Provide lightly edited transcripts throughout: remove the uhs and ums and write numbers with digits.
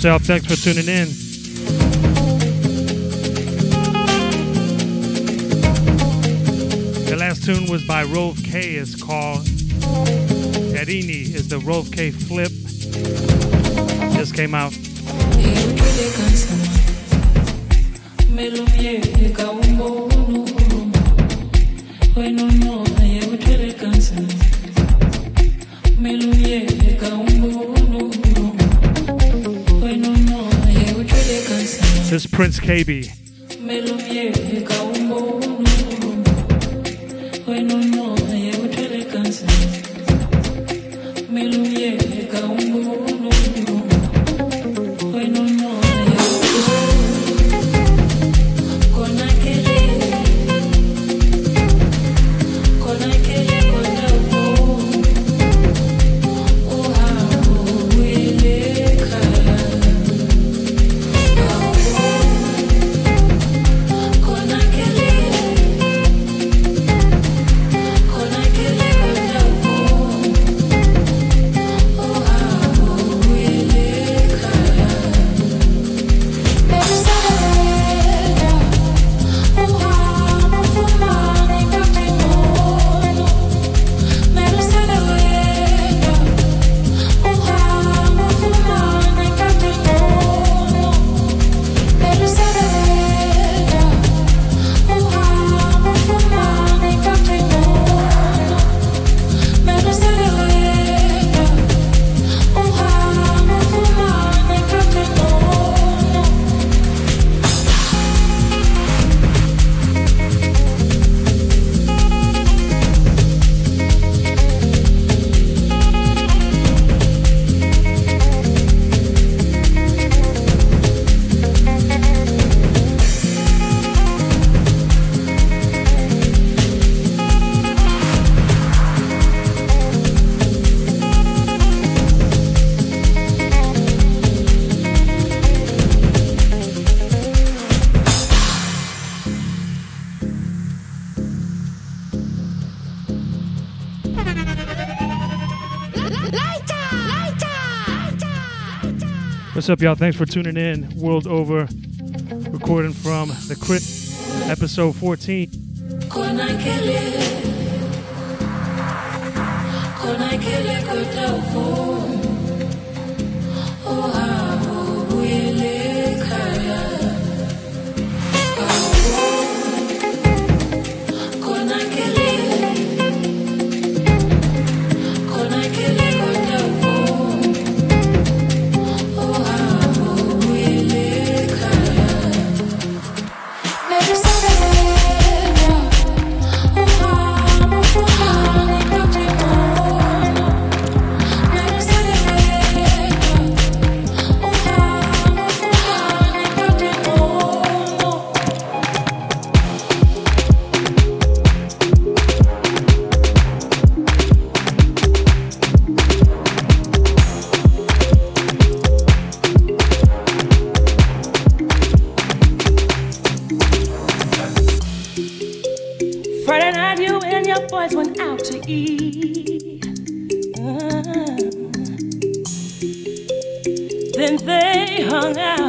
Y'all, thanks for tuning in. The last tune was by Rove K. It's called Terini. It's the Rove K flip. Just came out. This is Prince KB. What's up, y'all? Thanks for tuning in. World Over, recording from the Crit, episode 14.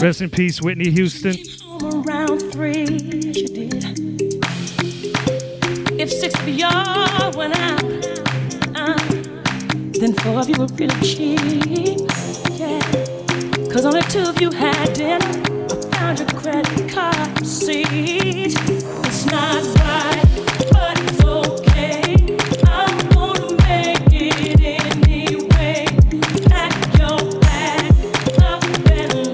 Rest in peace, Whitney Houston. Around three, she did. If six of y'all went out, then four of you were really cheap. Yeah. Cause only two of you had dinner. I found your credit card receipt. It's not right, but it's okay. I'm gonna make it anyway. Pack your bags up and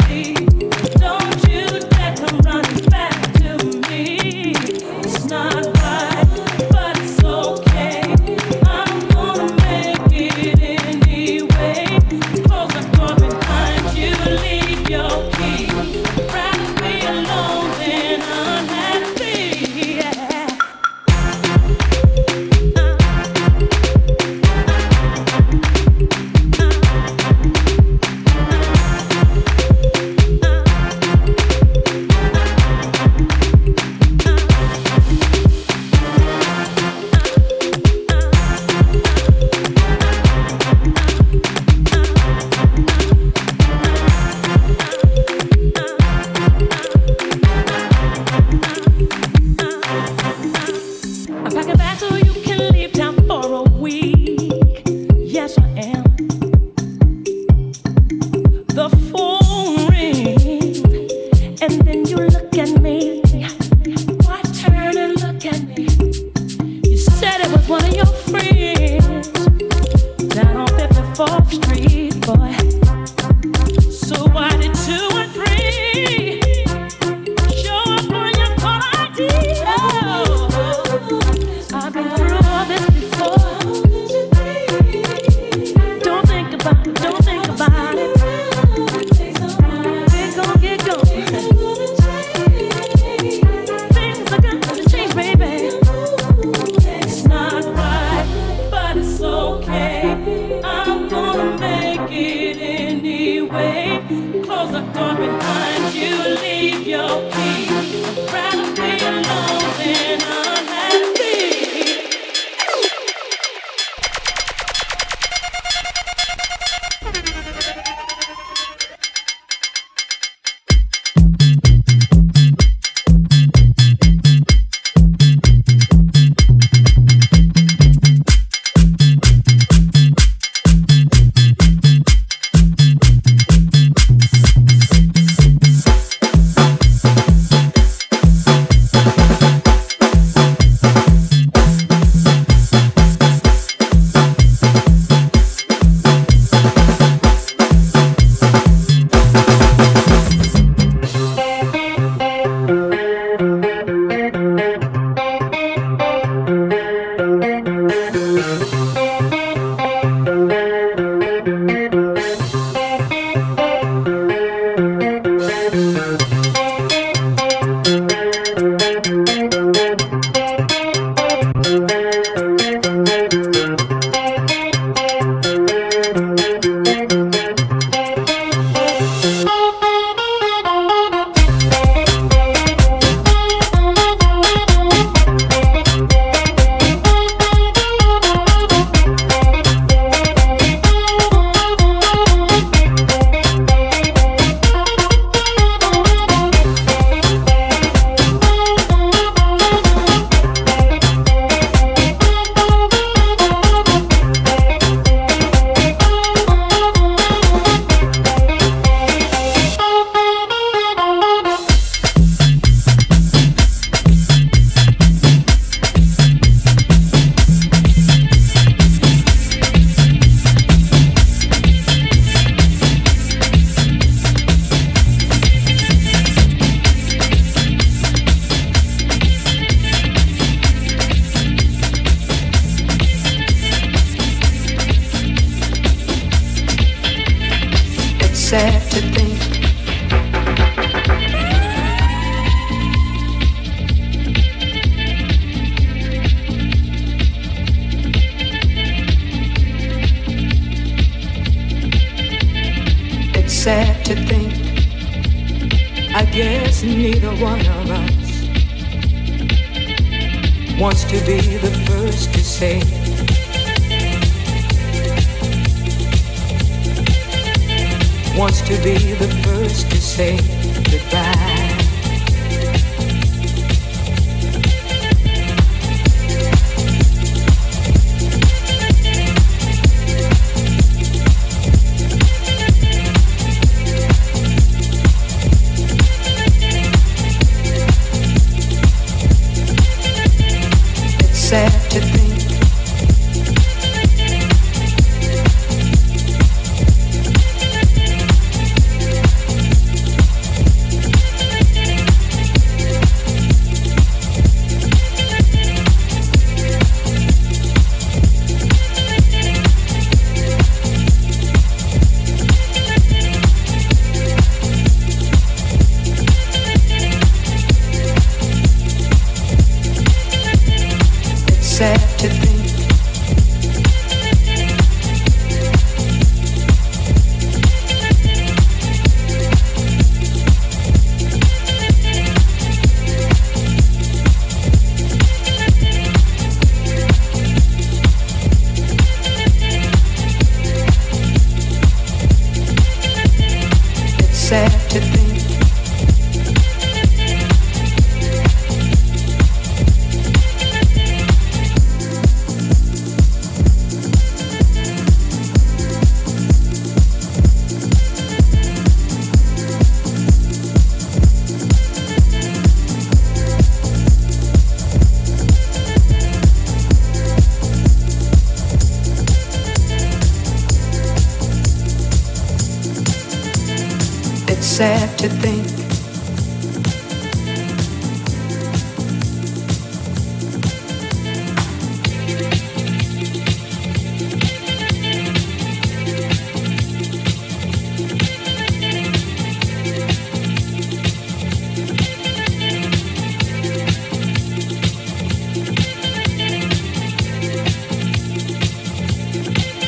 sad to think.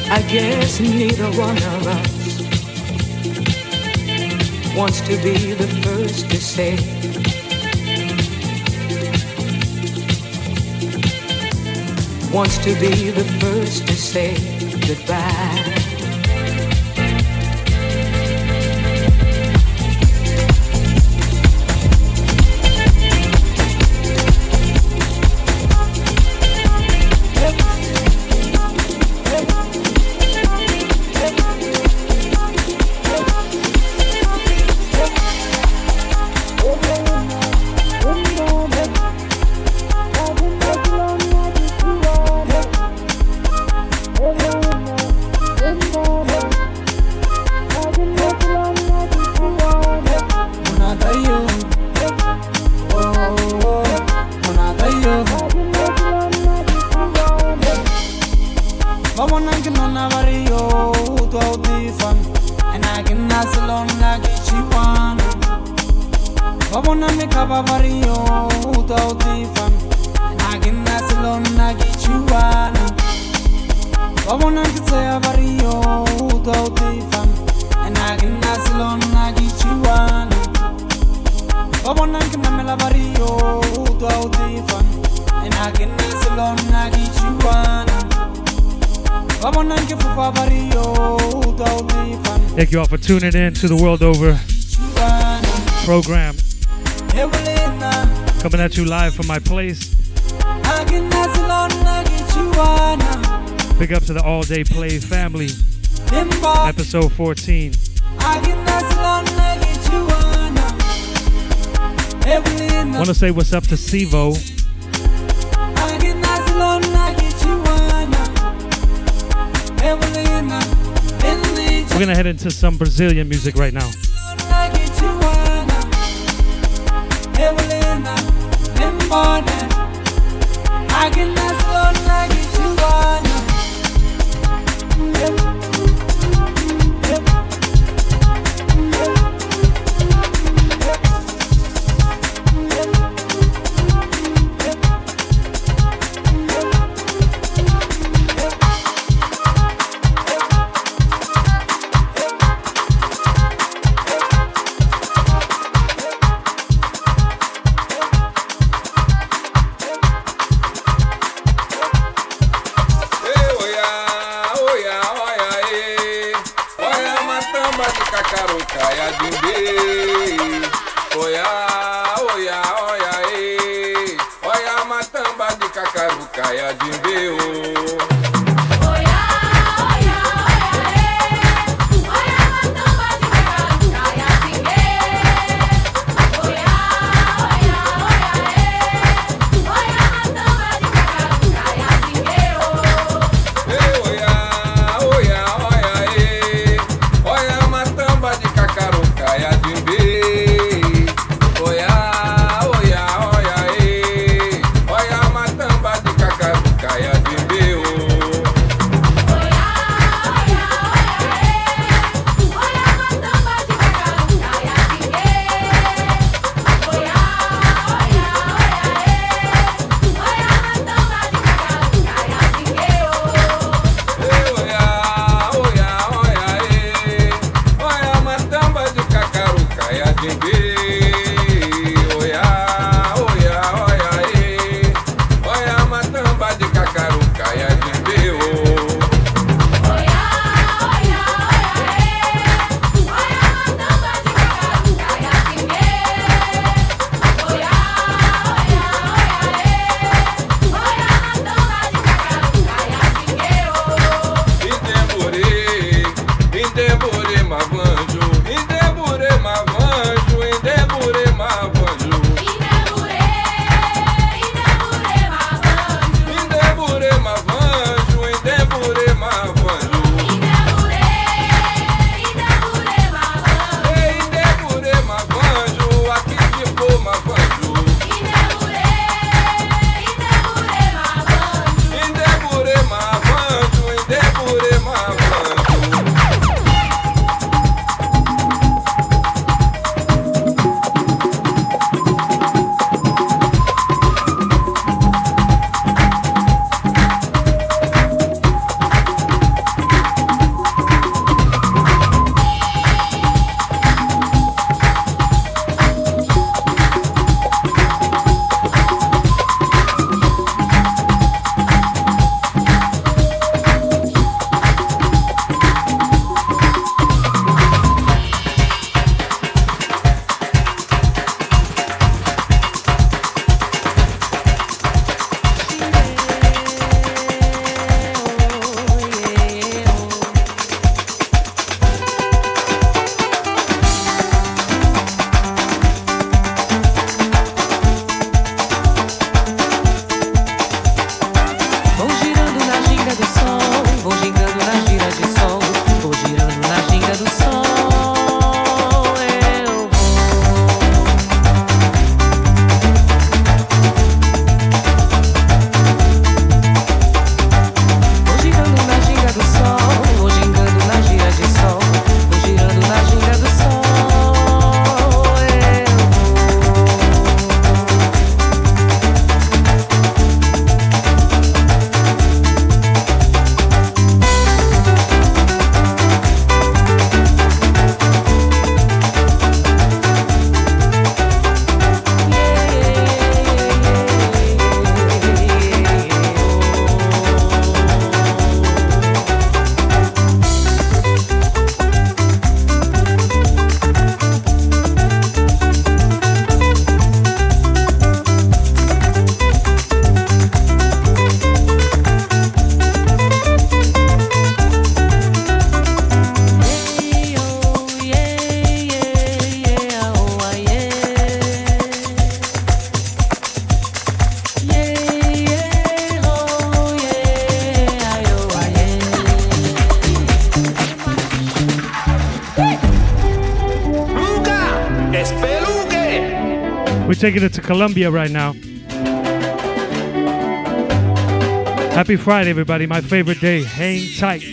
I guess neither one of us wants to be the first to say. Wants to be the first to say goodbye. Thank you all for tuning in to the World Over program. Coming at you live from my place. Big up to the All Day Play family. Episode 14. Want to say what's up to Sivo. We're gonna head into some Brazilian music right now. Indeburei, mavanjo, We're taking it to Colombia right now. Happy Friday, everybody. My favorite day. Hang tight.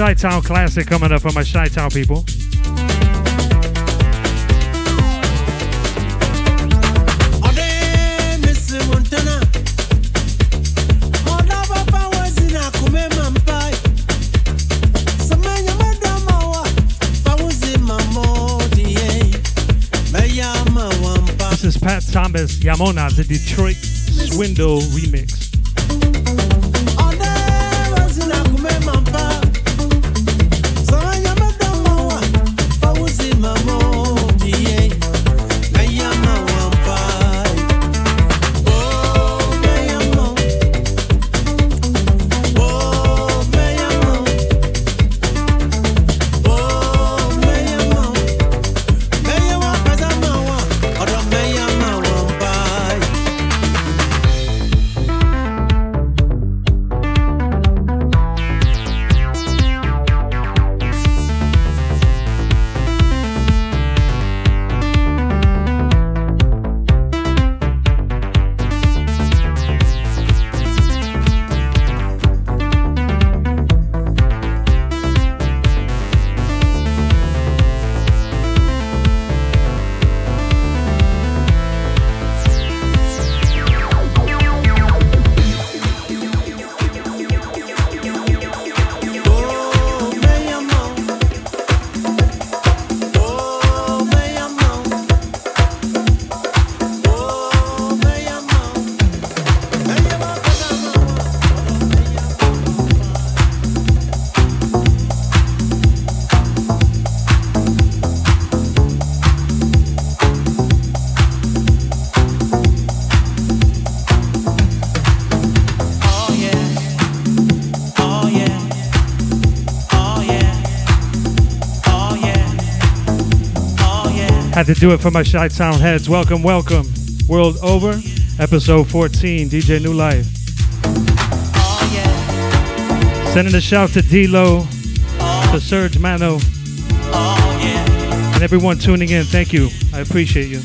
Chi-Town classic coming up for my Chi-Town people. This is Pat Thomas Yamona, the Detroit Swindle remix. Had to do it for my Chi-Town heads. Welcome, welcome. World Over, episode 14, DJ New Life. Oh, yeah. Sending a shout to D Lo, to Serge Mano, and everyone tuning in. Thank you. I appreciate you.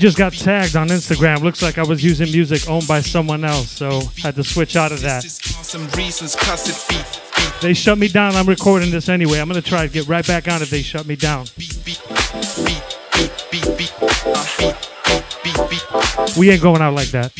Just got tagged on Instagram. Looks like I was using music owned by someone else, so had to switch out of that. They shut me down. I'm recording this anyway. I'm gonna try to get right back on if they shut me down. We ain't going out like that.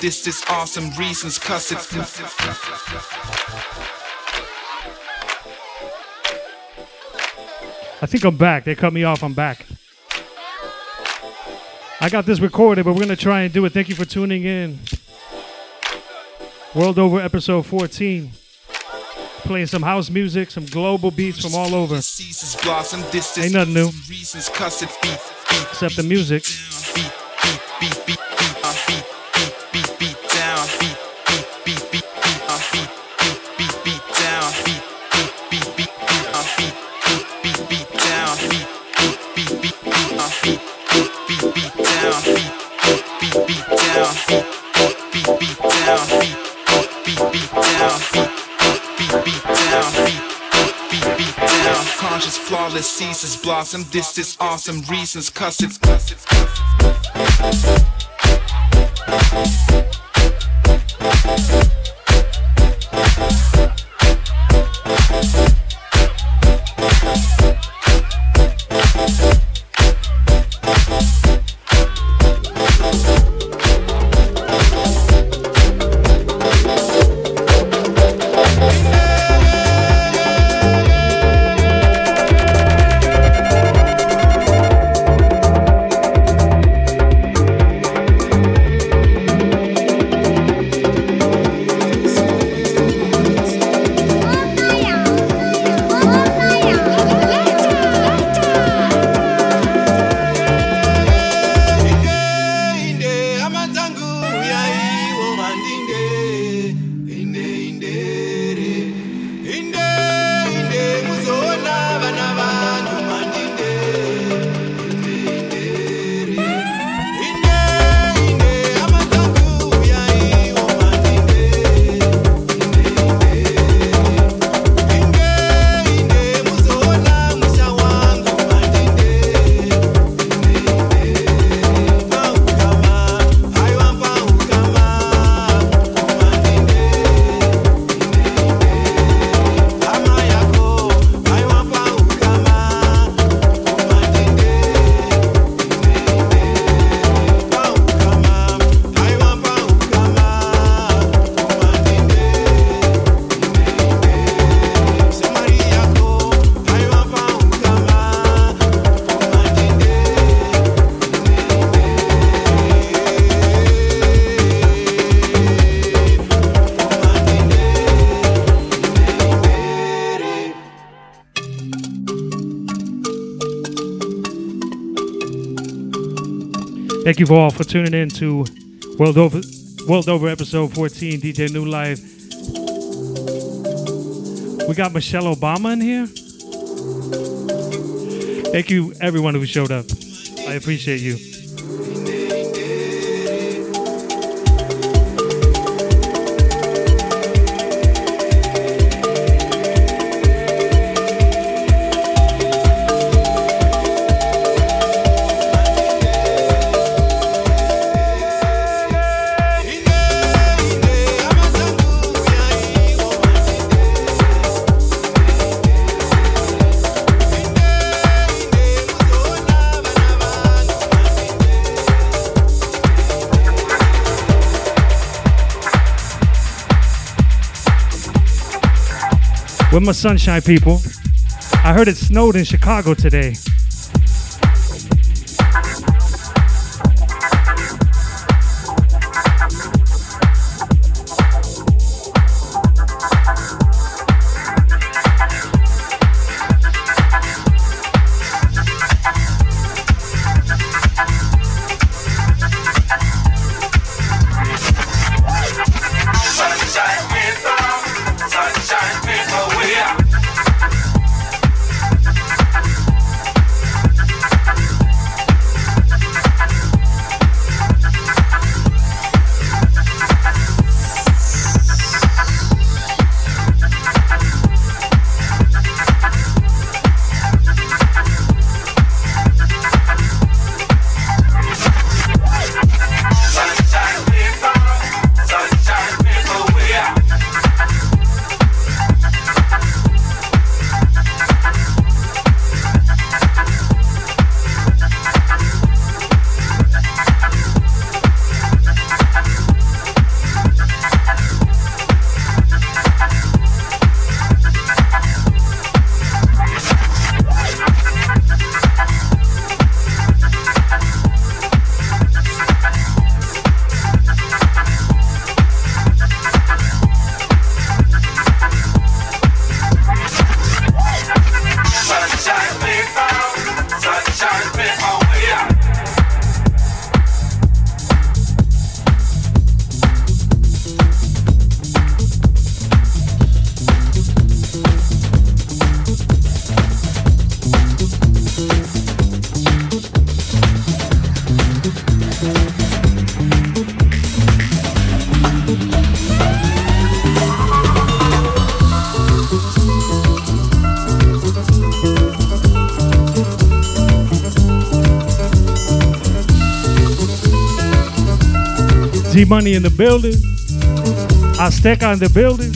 This is awesome reasons, cause it's this awesome reasons, cause it's I think I'm back. They cut me off. I'm back. I got this recorded, but we're going to try and do it. Thank you for tuning in. World Over episode 14. Playing some house music, some global beats from all over. Ain't nothing new. Except the music. is flawless, ceases blossom. This is awesome, reasons cuss it's Thank you for all for tuning in to World Over episode 14, DJ New Life. We got Michelle Obama in here. Thank you everyone who showed up. I appreciate you. With my sunshine people, I heard it snowed in Chicago today. G Money in the building. Azteca in the building.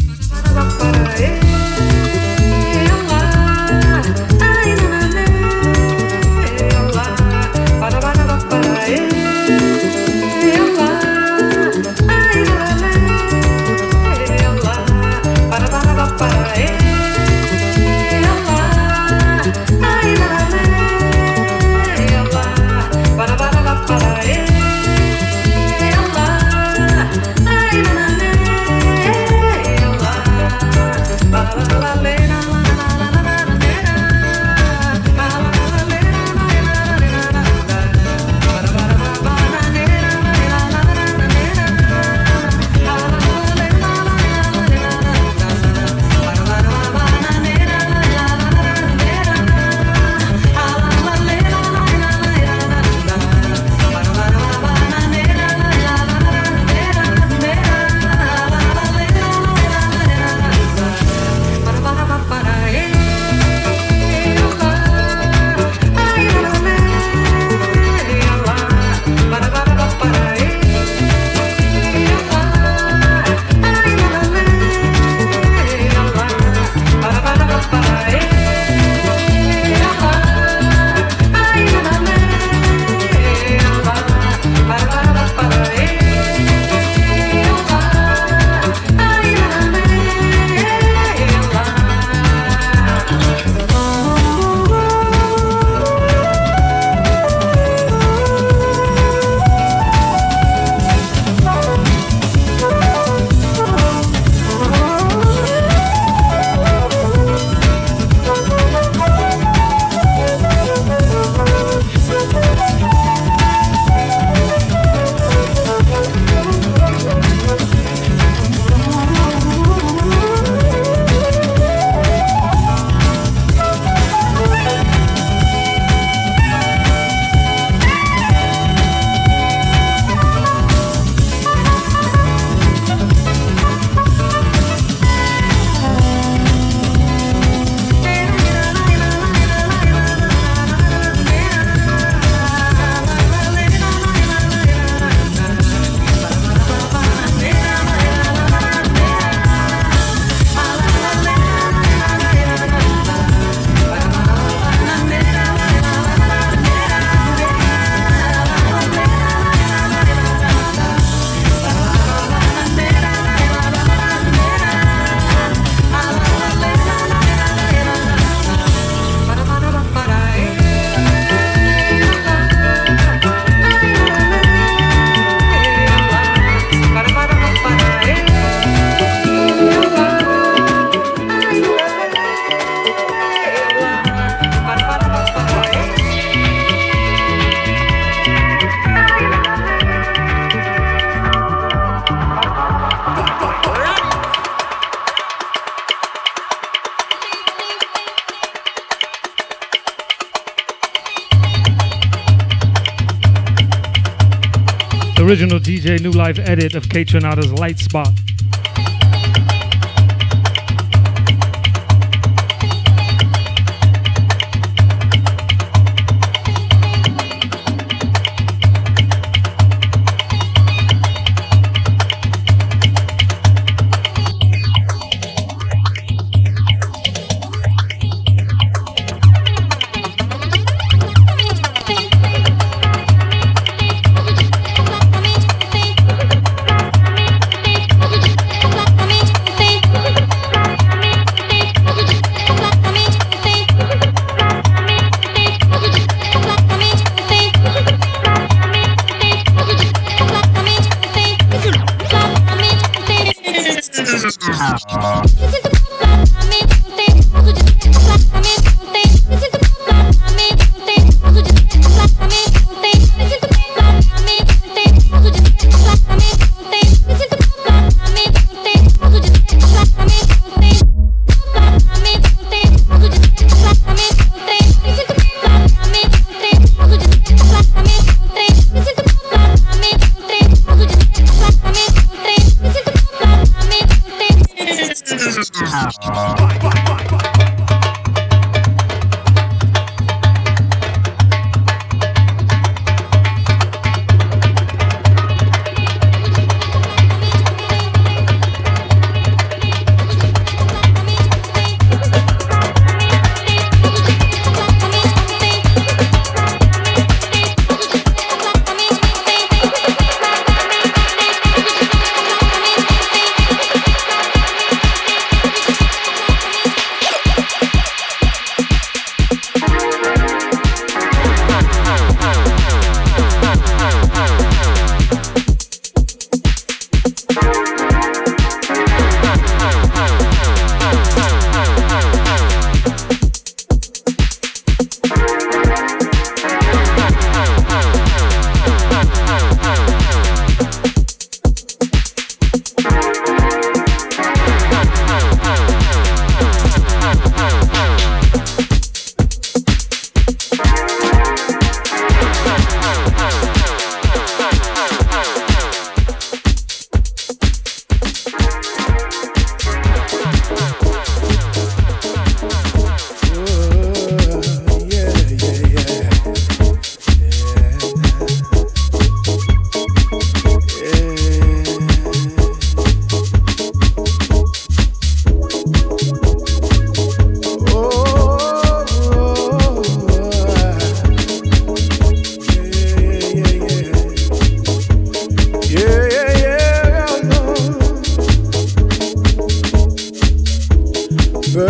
Original DJ New Life edit of Kate Trinada's Light Spot.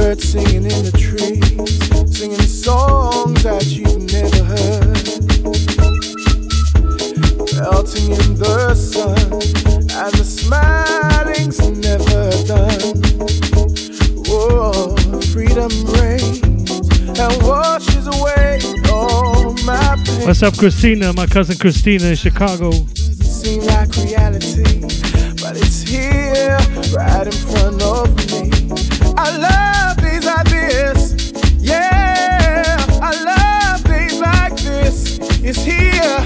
birds singing in the trees, singing songs that you've never heard, melting in the sun, and the smiling's never done. Whoa, freedom reigns and washes away all my pain. What's up, Christina? My cousin Christina in Chicago. Seem like reality, but it's here, right in front of me. I love things like this, yeah. I love things like this. It's here,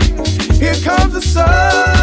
here comes the sun.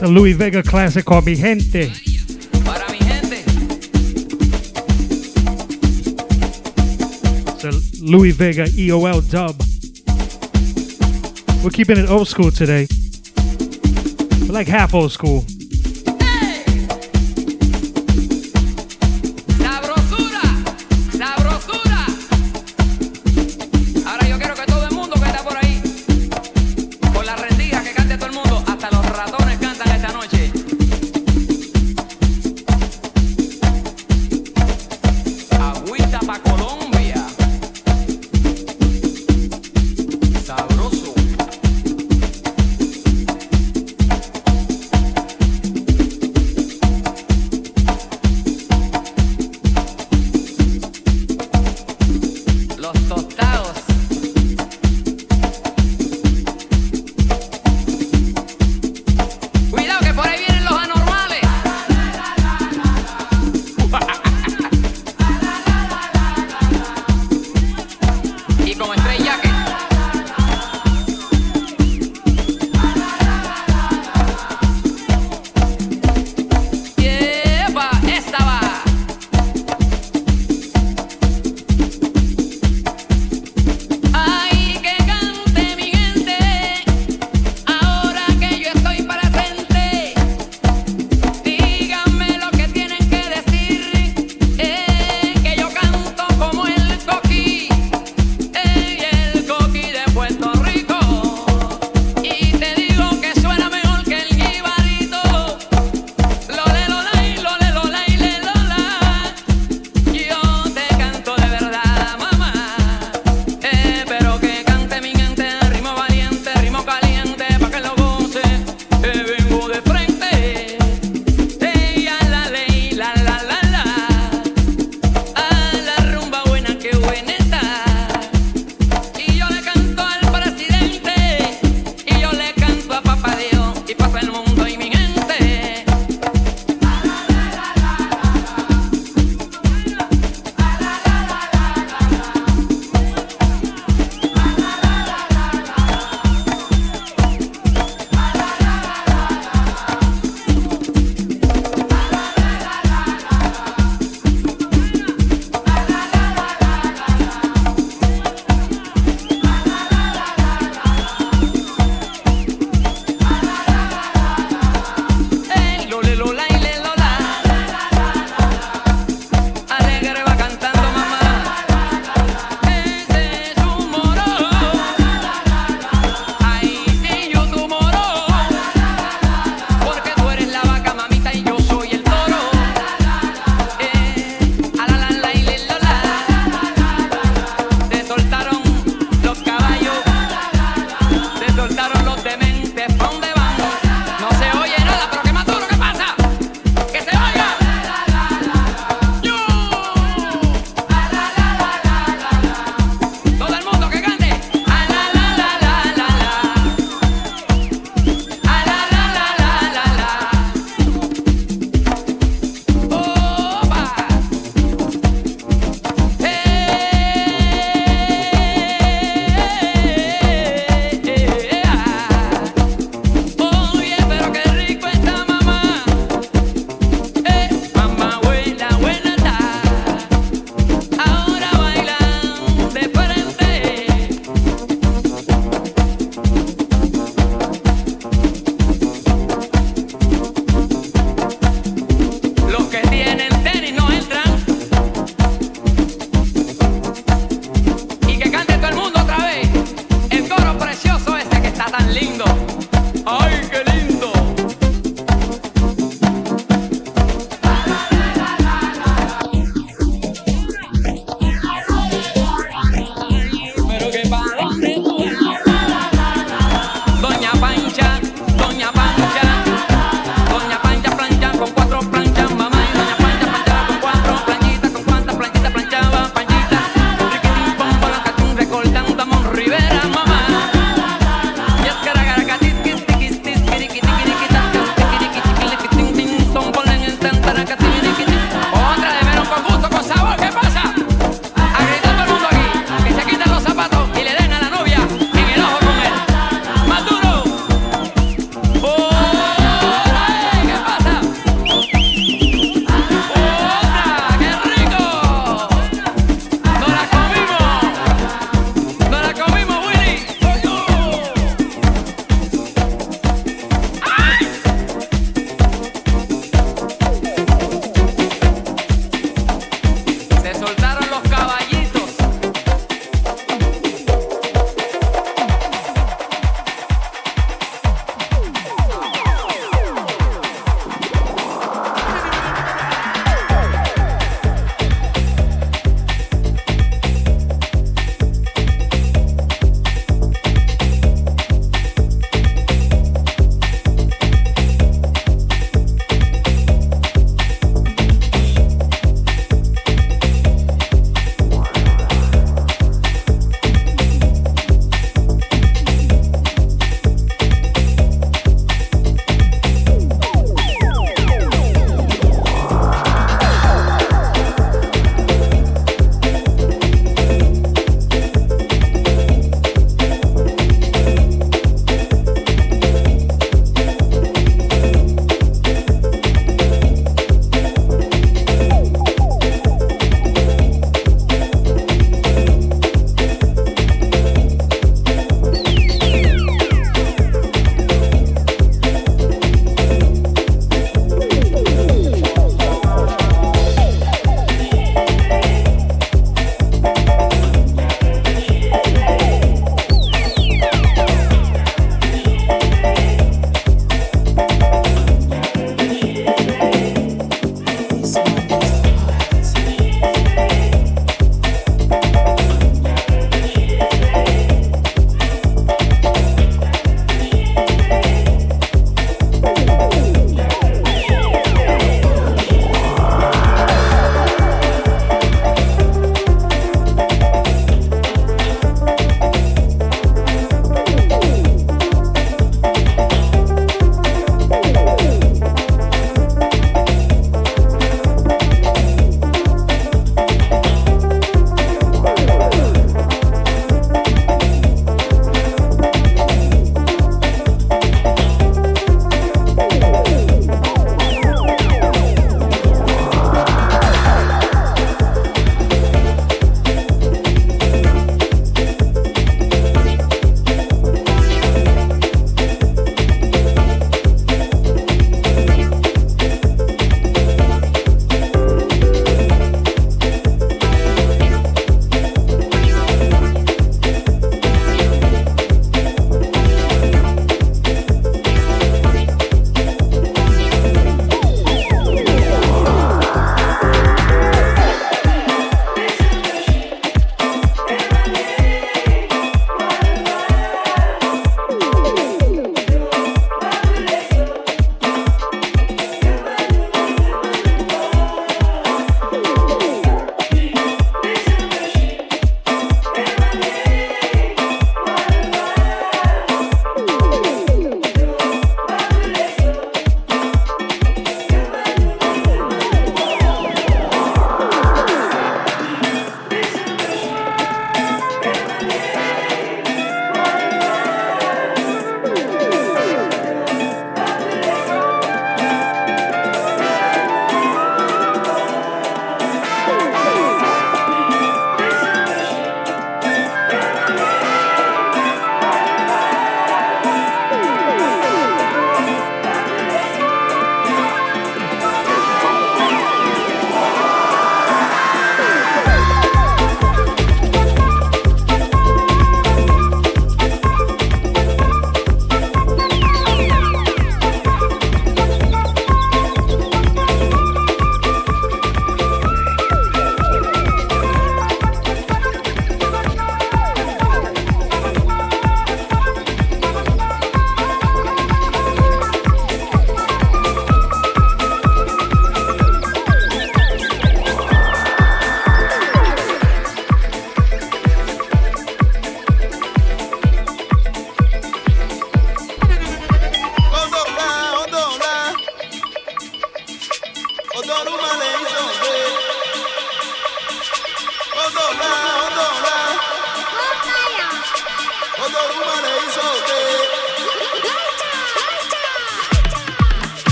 It's a Louis Vega classic called Mi Gente. It's a Louis Vega EOL dub. We're keeping it old school today. We're like half old school.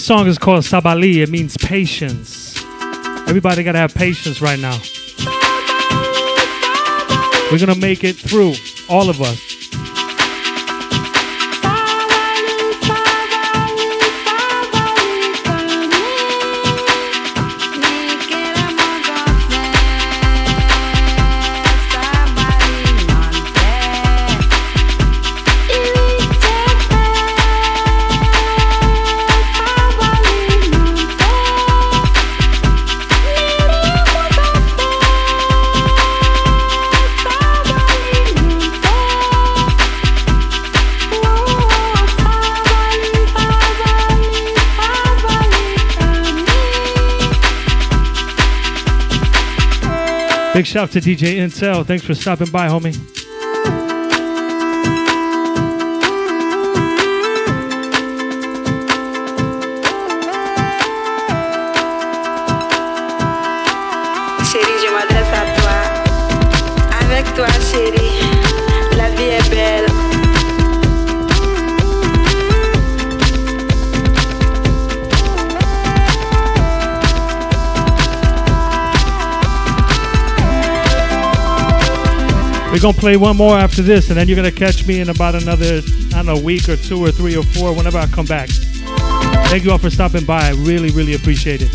This song is called Sabali. It means patience. Everybody got to have patience right now. We're going to make it through, all of us. Big shout out to DJ Intel. Thanks for stopping by, homie. Chérie, je m'adresse à toi. Avec toi, chérie, la vie est belle. We're going to play one more after this, and then you're going to catch me in about another, I don't know, week or two or three or four, whenever I come back. Thank you all for stopping by. I really, really appreciate it.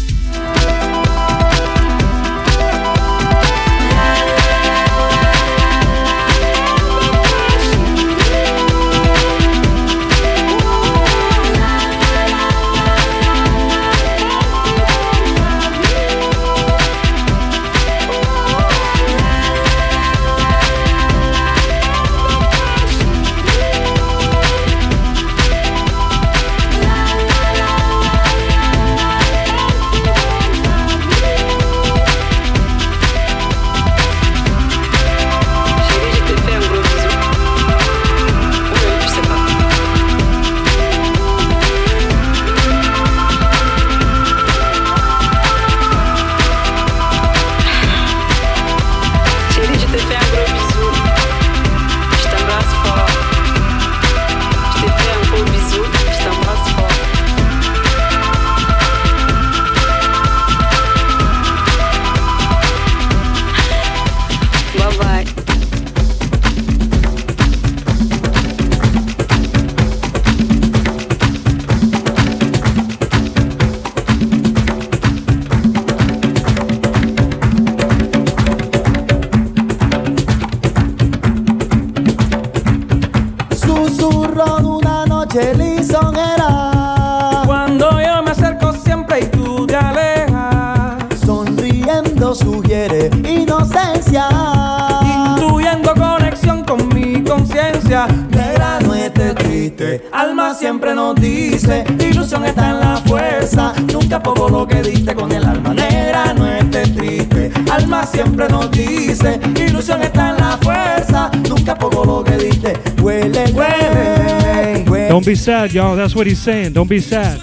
Don't be sad, y'all. That's what he's saying. Don't be sad.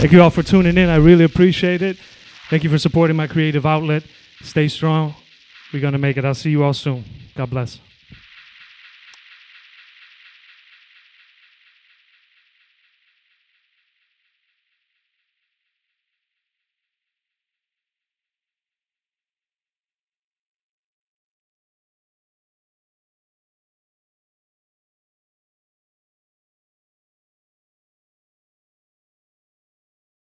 Thank you all for tuning in. I really appreciate it. Thank you for supporting my creative outlet. Stay strong. We're going to make it. I'll see you all soon. God bless.